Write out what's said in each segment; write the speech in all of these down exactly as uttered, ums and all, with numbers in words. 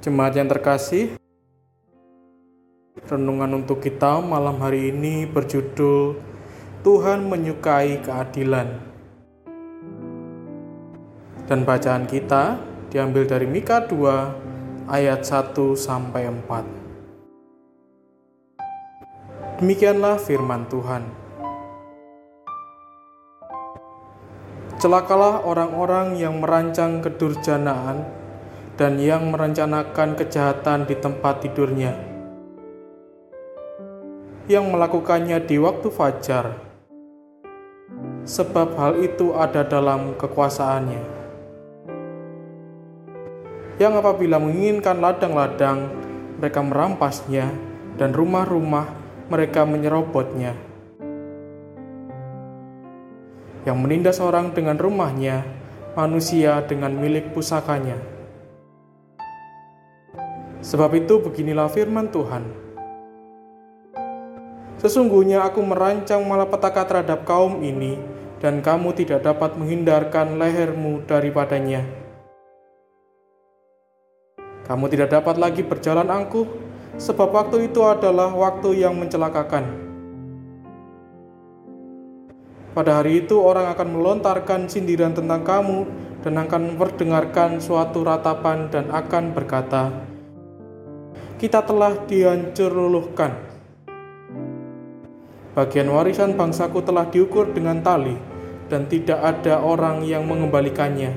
Jemaat yang terkasih, renungan untuk kita malam hari ini berjudul Tuhan Menyukai Keadilan. Dan bacaan kita diambil dari Mikha dua ayat satu sampai empat. Demikianlah firman Tuhan. Celakalah orang-orang yang merancang kedurjanaan dan yang merencanakan kejahatan di tempat tidurnya, yang melakukannya di waktu fajar, sebab hal itu ada dalam kekuasaannya, yang apabila menginginkan ladang-ladang, mereka merampasnya, dan rumah-rumah mereka menyerobotnya, yang menindas orang dengan rumahnya, manusia dengan milik pusakanya. Sebab itu beginilah firman Tuhan. Sesungguhnya aku merancang malapetaka terhadap kaum ini, dan kamu tidak dapat menghindarkan lehermu daripadanya. Kamu tidak dapat lagi berjalan angkuh, sebab waktu itu adalah waktu yang mencelakakan. Pada hari itu orang akan melontarkan sindiran tentang kamu, dan akan memperdengarkan suatu ratapan, dan akan berkata, kita telah dihancur luluhkan. Bagian warisan bangsaku telah diukur dengan tali, dan tidak ada orang yang mengembalikannya.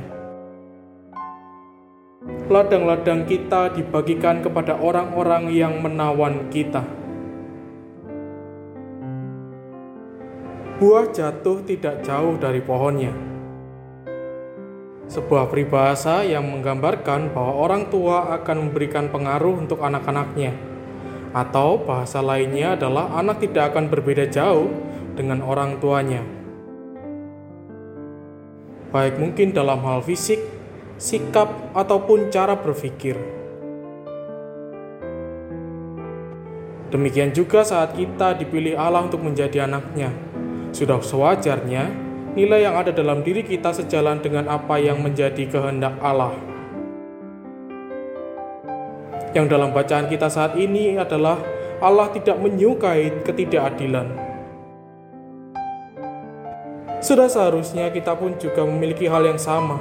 Ladang-ladang kita dibagikan kepada orang-orang yang menawan kita. Buah jatuh tidak jauh dari pohonnya. Sebuah peribahasa yang menggambarkan bahwa orang tua akan memberikan pengaruh untuk anak-anaknya, atau bahasa lainnya adalah anak tidak akan berbeda jauh dengan orang tuanya, baik mungkin dalam hal fisik, sikap, ataupun cara berpikir. Demikian juga saat kita dipilih Allah untuk menjadi anaknya, sudah sewajarnya nilai yang ada dalam diri kita sejalan dengan apa yang menjadi kehendak Allah. Yang dalam bacaan kita saat ini adalah Allah tidak menyukai ketidakadilan. Sudah seharusnya kita pun juga memiliki hal yang sama,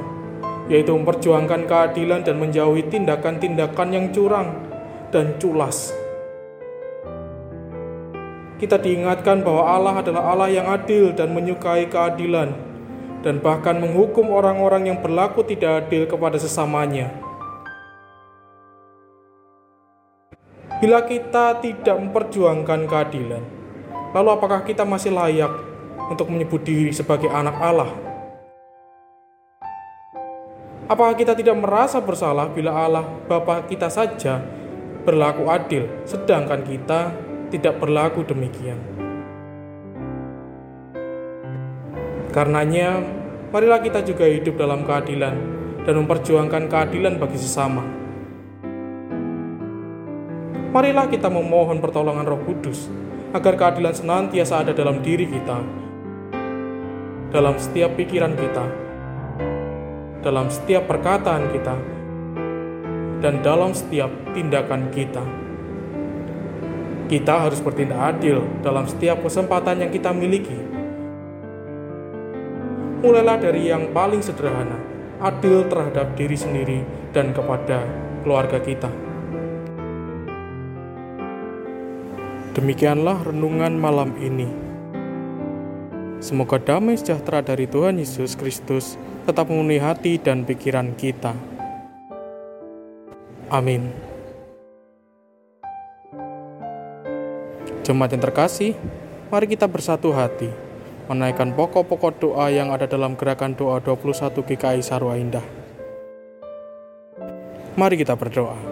yaitu memperjuangkan keadilan dan menjauhi tindakan-tindakan yang curang dan culas. Kita diingatkan bahwa Allah adalah Allah yang adil dan menyukai keadilan, dan bahkan menghukum orang-orang yang berlaku tidak adil kepada sesamanya. Bila kita tidak memperjuangkan keadilan, lalu apakah kita masih layak untuk menyebut diri sebagai anak Allah? Apakah kita tidak merasa bersalah bila Allah Bapa kita saja berlaku adil, sedangkan kita tidak berlaku demikian? Karenanya, marilah kita juga hidup dalam keadilan dan memperjuangkan keadilan bagi sesama. Marilah kita memohon pertolongan Roh Kudus agar keadilan senantiasa ada dalam diri kita, dalam setiap pikiran kita, dalam setiap perkataan kita, dan dalam setiap tindakan kita. Kita harus bertindak adil dalam setiap kesempatan yang kita miliki. Mulailah dari yang paling sederhana, adil terhadap diri sendiri dan kepada keluarga kita. Demikianlah renungan malam ini. Semoga damai sejahtera dari Tuhan Yesus Kristus tetap memenuhi hati dan pikiran kita. Amin. Jemaat yang terkasih, mari kita bersatu hati, menaikkan pokok-pokok doa yang ada dalam gerakan doa dua puluh satu G K I Sarua Indah. Mari kita berdoa.